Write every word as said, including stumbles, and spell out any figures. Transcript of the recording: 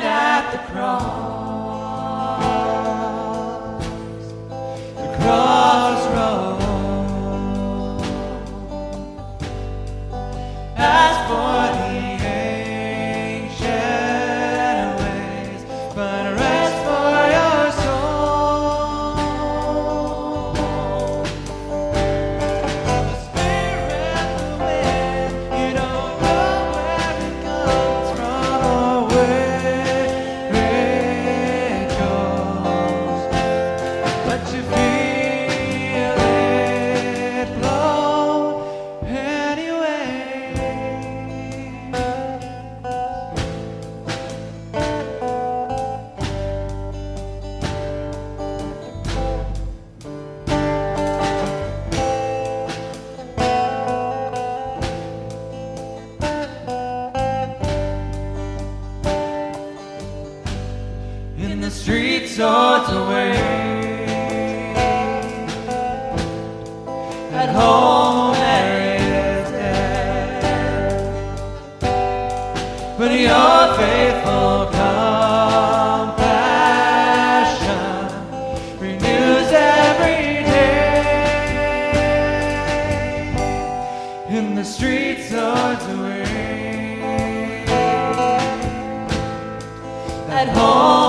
stand at the cross, the crossroad. As for the ancient ways, but rest for your soul. The spirit, the wind, you don't know where it comes from or where it goes, but you feel it blow anyway. In the street swords away. At home there is death, but your faithful compassion renews every day. In the street swords away. At home